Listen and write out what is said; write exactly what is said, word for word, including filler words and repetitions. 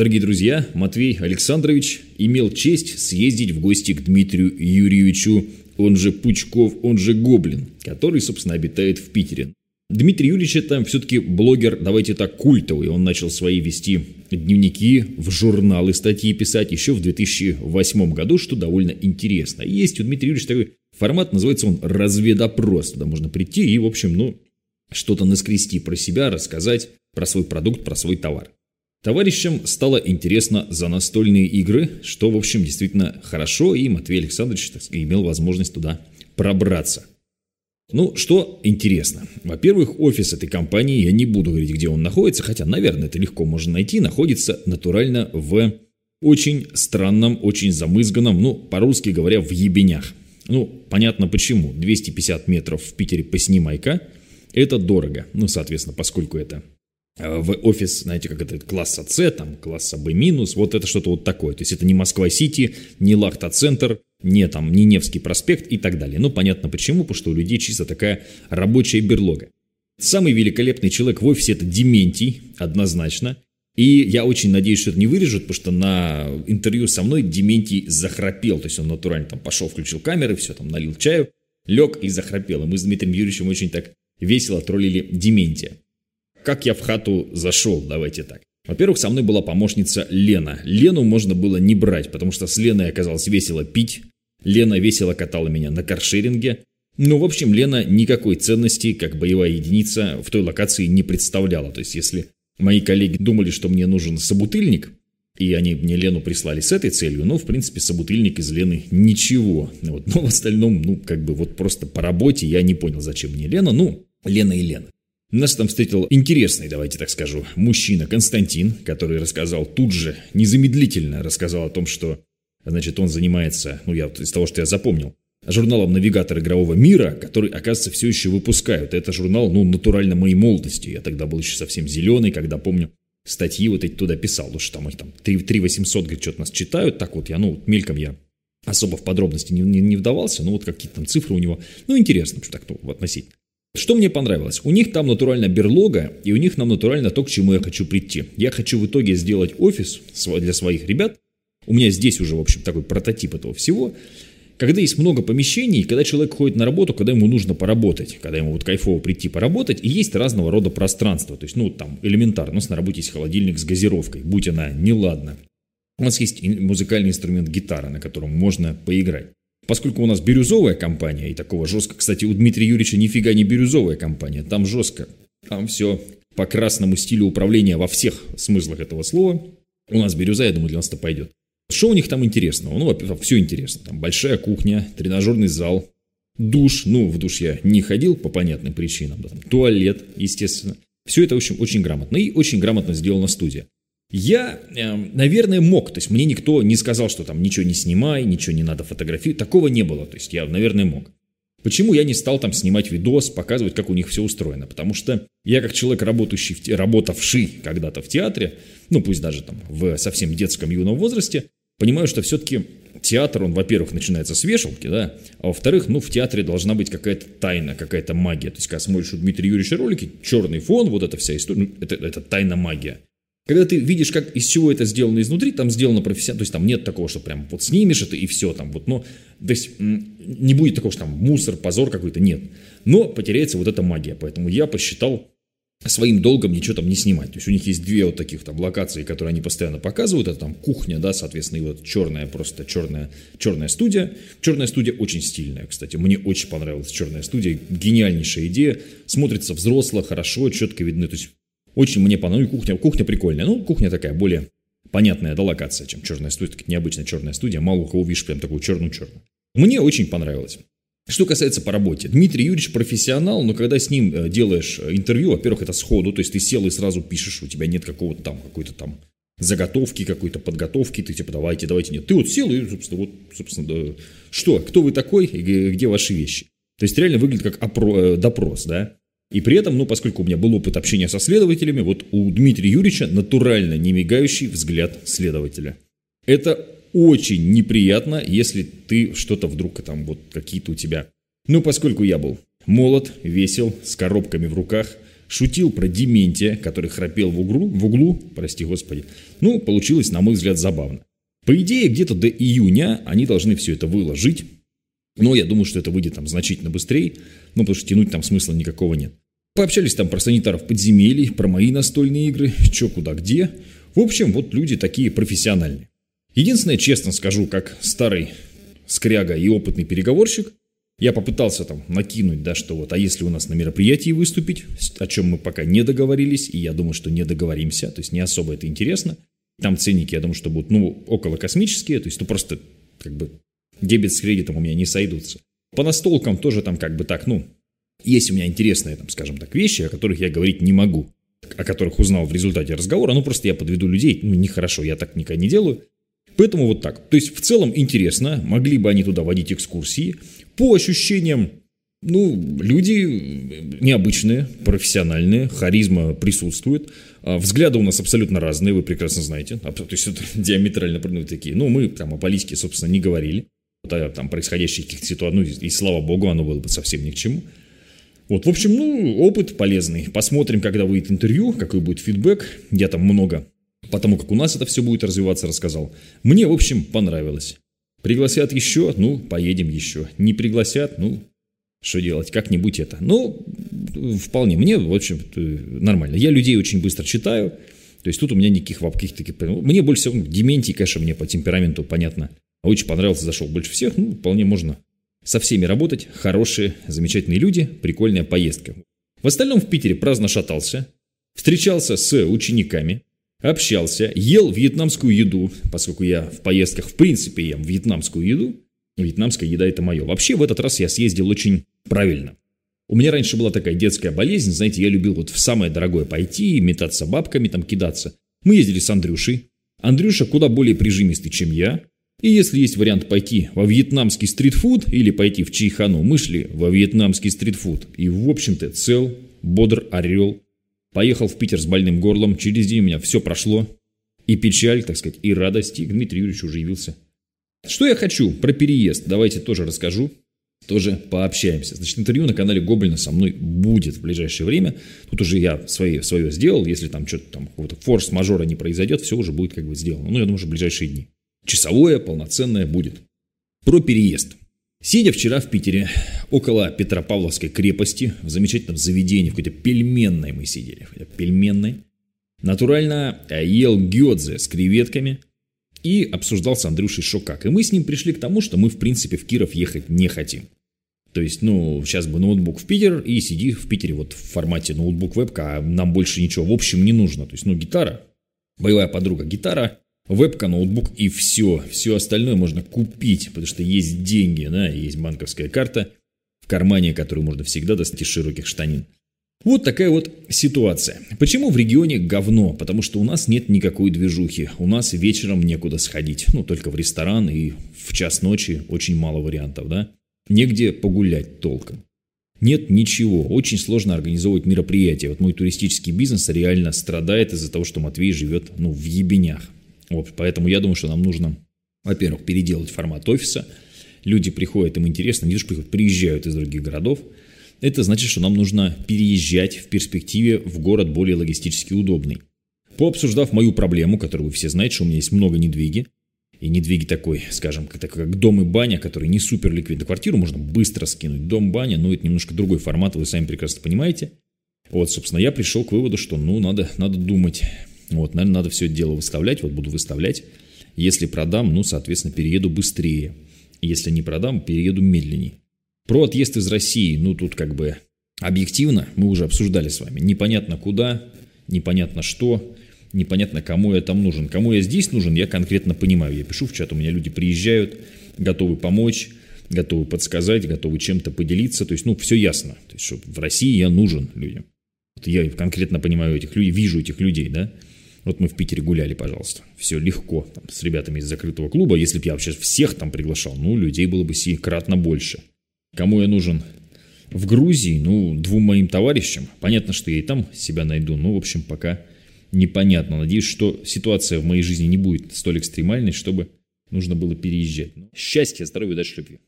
Дорогие друзья, Матвей Александрович имел честь съездить в гости к Дмитрию Юрьевичу, он же Пучков, он же Гоблин, который, собственно, обитает в Питере. Дмитрий Юрьевич это все-таки блогер, давайте так, культовый. Он начал свои вести дневники, в журналы статьи писать еще в две тысячи восьмом году, что довольно интересно. Есть у Дмитрия Юрьевича такой формат, называется он «Разведопрос». Туда можно прийти и, в общем, ну, что-то наскрести про себя, рассказать про свой продукт, про свой товар. Товарищам стало интересно за настольные игры, что, в общем, действительно хорошо, и Матвей Александрович, так сказать, имел возможность туда пробраться. Ну, что интересно. Во-первых, офис этой компании, я не буду говорить, где он находится, хотя, наверное, это легко можно найти, находится натурально в очень странном, очень замызганном, ну, по-русски говоря, в ебенях. Ну, понятно почему. двести пятьдесят метров в Питере поснимайка, это дорого. Ну, соответственно, поскольку это в офис, знаете, как это, класса С, там, класса Б минус, вот это что-то вот такое. То есть это не Москва-Сити, не Лахта-центр, не там, не Невский проспект и так далее. Ну, понятно почему, потому что у людей чисто такая рабочая берлога. Самый великолепный человек в офисе – это Дементий, однозначно. И я очень надеюсь, что это не вырежут, потому что на интервью со мной Дементий захрапел. То есть он натурально там пошел, включил камеры, все, там, налил чаю, лег и захрапел. И мы с Дмитрием Юрьевичем очень так весело троллили Дементия. Как я в хату зашел, давайте так. Во-первых, со мной была помощница Лена. Лену можно было не брать, потому что с Леной оказалось весело пить. Лена весело катала меня на каршеринге. Ну, в общем, Лена никакой ценности, как боевая единица, в той локации не представляла. То есть, если мои коллеги думали, что мне нужен собутыльник, и они мне Лену прислали с этой целью, ну, в принципе, собутыльник из Лены ничего. Вот. Но в остальном, ну, как бы вот просто по работе я не понял, зачем мне Лена. Ну, Лена и Лена. Нас там встретил интересный, давайте так скажу, мужчина Константин, который рассказал тут же, незамедлительно рассказал о том, что, значит, он занимается, ну, я из того, что я запомнил, журналом «Навигатор игрового мира», который, оказывается, все еще выпускают. Это журнал, ну, натурально моей молодости. Я тогда был еще совсем зеленый, когда, помню, статьи вот эти туда писал. Потому что там их там три тысячи восемьсот, говорит, что-то нас читают. Так вот я, ну, вот мельком я особо в подробности не, не, не вдавался, но вот какие-то там цифры у него. Ну, интересно, в общем, так, ну, относительно. Что мне понравилось? У них там натурально берлога, и у них нам натурально то, к чему я хочу прийти. Я хочу в итоге сделать офис для своих ребят. У меня здесь уже, в общем, такой прототип этого всего. Когда есть много помещений, когда человек ходит на работу, когда ему нужно поработать, когда ему вот кайфово прийти поработать, и есть разного рода пространства. То есть, ну, там, элементарно. У нас на работе есть холодильник с газировкой, будь она неладна. У нас есть музыкальный инструмент гитара, на котором можно поиграть. Поскольку у нас бирюзовая компания, и такого жестко, кстати, у Дмитрия Юрьевича нифига не бирюзовая компания, там жестко, там все по красному стилю управления во всех смыслах этого слова. У нас бирюза, я думаю, для нас это пойдет. Что у них там интересного? Ну, во-первых, все интересно. Там большая кухня, тренажерный зал, душ, ну, в душ я не ходил по понятным причинам, да, там, туалет, естественно. Все это, в общем, очень грамотно, и очень грамотно сделана студия. Я, наверное, мог, то есть мне никто не сказал, что там ничего не снимай, ничего не надо фотографировать, такого не было, то есть я, наверное, мог. Почему я не стал там снимать видос, показывать, как у них все устроено? Потому что я как человек, работающий, в те... работавший когда-то в театре, ну пусть даже там в совсем детском юном возрасте, понимаю, что все-таки театр, он, во-первых, начинается с вешалки, да, а во-вторых, ну, в театре должна быть какая-то тайна, какая-то магия. То есть, когда смотришь у Дмитрия Юрьевича ролики, черный фон, вот эта вся история, ну, это, это тайна магия. Когда ты видишь, как, из чего это сделано изнутри, там сделано профессионально, то есть там нет такого, что прям вот снимешь это и все там вот, но, то есть не будет такого, что там мусор, позор какой-то, нет, но потеряется вот эта магия, поэтому я посчитал своим долгом ничего там не снимать, то есть у них есть две вот таких там локации, которые они постоянно показывают, это там кухня, да, соответственно, и вот черная, просто черная, черная студия, черная студия очень стильная, кстати, мне очень понравилась черная студия, гениальнейшая идея, смотрится взросло, хорошо, четко видны, то есть очень мне понравилась кухня. Кухня прикольная. Ну, кухня такая более понятная, да, локация, чем черная студия. Так необычная черная студия. Мало у кого видишь прям такую черную-черную. Мне очень понравилось. Что касается по работе. Дмитрий Юрьевич профессионал, но когда с ним делаешь интервью, во-первых, это сходу. То есть ты сел и сразу пишешь, у тебя нет какого-то там, какой-то там заготовки, какой-то подготовки. Ты типа давайте, давайте, нет. Ты вот сел и, собственно, вот, собственно, да, что, кто вы такой и где ваши вещи. То есть реально выглядит как опро- допрос, да. И при этом, ну, поскольку у меня был опыт общения со следователями, вот у Дмитрия Юрьевича натурально немигающий взгляд следователя. Это очень неприятно, если ты что-то вдруг там вот какие-то у тебя... Ну, поскольку я был молод, весел, с коробками в руках, Шутил про Дементия, который храпел в углу, в углу, прости господи. Ну, получилось, на мой взгляд, забавно. По идее, где-то до июня они должны все это выложить. Но я думаю, что это выйдет там значительно быстрее. Ну, потому что тянуть там смысла никакого нет. Пообщались там про санитаров подземелий, про мои настольные игры, че, куда, где. В общем, вот люди такие профессиональные. Единственное, честно скажу, как старый скряга и опытный переговорщик, я попытался там накинуть, да, что вот, а если у нас на мероприятии выступить, о чем мы пока не договорились, и я думаю, что не договоримся, то есть не особо это интересно. Там ценники, я думаю, что будут, ну, около космические, то есть, ну, просто, как бы, дебет с кредитом у меня не сойдутся. По настолкам тоже там, как бы, так, ну, есть у меня интересные, там, скажем так, вещи, о которых я говорить не могу, о которых узнал в результате разговора, ну, просто я подведу людей, ну, нехорошо, я так никогда не делаю. Поэтому вот так. То есть, в целом, интересно, могли бы они туда водить экскурсии. По ощущениям, ну, люди необычные, профессиональные, харизма присутствует. Взгляды у нас абсолютно разные, вы прекрасно знаете. То есть, это диаметрально такие. Ну, мы там о политике, собственно, не говорили. Там происходящие каких-то ситуаций, ну, и слава богу, оно было бы совсем ни к чему. Вот, в общем, ну, опыт полезный. Посмотрим, когда выйдет интервью, какой будет фидбэк. Я там много... Потому как у нас это все будет развиваться, рассказал. Мне, в общем, понравилось. Пригласят еще, ну, поедем еще. Не пригласят, ну, что делать, как-нибудь это. Ну, вполне мне, в общем, нормально. Я людей очень быстро читаю. То есть тут у меня никаких вапких таких... Мне больше всего... Ну, Дементий, конечно, мне по темпераменту, понятно. А очень понравился, зашел больше всех. Ну, вполне можно со всеми работать. Хорошие, замечательные люди. Прикольная поездка. В остальном в Питере праздно шатался. Встречался с учениками. Общался, ел вьетнамскую еду, поскольку я в поездках в принципе ем вьетнамскую еду. Вьетнамская еда – это мое. Вообще в этот раз я съездил очень правильно. У меня раньше была такая детская болезнь, знаете, я любил вот в самое дорогое пойти, метаться бабками, там кидаться. Мы ездили с Андрюшей. Андрюша куда более прижимистый, чем я. И если есть вариант пойти во вьетнамский стритфуд или пойти в чайхану, мы шли во вьетнамский стритфуд. И в общем-то цел, бодр, орел. Поехал в Питер с больным горлом, через день у меня все прошло. И печаль, так сказать, и радость, и Дмитрий Юрьевич уже явился. Что я хочу про переезд, давайте тоже расскажу, тоже пообщаемся. Значит, интервью на канале Гоблина со мной будет в ближайшее время. Тут уже я свое, свое сделал, если там что-то там, какого-то форс-мажора не произойдет, все уже будет как бы сделано. Ну, я думаю, что в ближайшие дни. Часовое, полноценное будет. Про переезд. Сидя вчера в Питере, около Петропавловской крепости, в замечательном заведении, в какой-то пельменной мы сидели, в какой-то пельменной, натурально ел гёдзе с креветками и обсуждал с Андрюшей шокак. И мы с ним пришли к тому, что мы, в принципе, в Киров ехать не хотим. То есть, ну, сейчас бы ноутбук в Питер и сиди в Питере вот в формате ноутбук-вебка, а нам больше ничего в общем не нужно. То есть, ну, гитара, боевая подруга гитара. Вебка, ноутбук и все. Все остальное можно купить, потому что есть деньги, да, есть банковская карта в кармане, которую можно всегда достать из широких штанин. Вот такая вот ситуация. Почему в регионе говно? Потому что у нас нет никакой движухи. У нас вечером некуда сходить. Ну, только в ресторан и в час ночи очень мало вариантов, да. Негде погулять толком. Нет ничего. Очень сложно организовывать мероприятия. Вот мой туристический бизнес реально страдает из-за того, что Матвей живет, ну, в ебенях. Вот, поэтому я думаю, что нам нужно, во-первых, переделать формат офиса. Люди приходят, им интересно, не только приезжают из других городов. Это значит, что нам нужно переезжать в перспективе в город более логистически удобный. Пообсуждав мою проблему, которую вы все знаете, что у меня есть много недвиги. И недвиги такой, скажем, как, как дом и баня, который не супер ликвидный. Квартиру можно быстро скинуть. Дом, баня, ну это немножко другой формат, вы сами прекрасно понимаете. Вот, собственно, я пришел к выводу, что ну надо, надо думать. Вот, наверное, надо все это дело выставлять. Вот буду выставлять. Если продам, ну, соответственно, перееду быстрее. Если не продам, перееду медленнее. Про отъезд из России, ну, тут как бы объективно мы уже обсуждали с вами. Непонятно куда, непонятно что, непонятно кому я там нужен. Кому я здесь нужен, я конкретно понимаю. Я пишу в чат, у меня люди приезжают, готовы помочь, готовы подсказать, готовы чем-то поделиться. То есть, ну, все ясно. То есть, что в России я нужен людям. Вот я конкретно понимаю этих людей, вижу этих людей, да. Вот мы в Питере гуляли, пожалуйста. Все легко. Там, с ребятами из закрытого клуба. Если бы я вообще всех там приглашал, ну, людей было бы сиекратно больше. Кому я нужен в Грузии? Ну, двум моим товарищам. Понятно, что я и там себя найду. Но, в общем, пока непонятно. Надеюсь, что ситуация в моей жизни не будет столь экстремальной, чтобы нужно было переезжать. Счастья, здоровья, удачи, любви.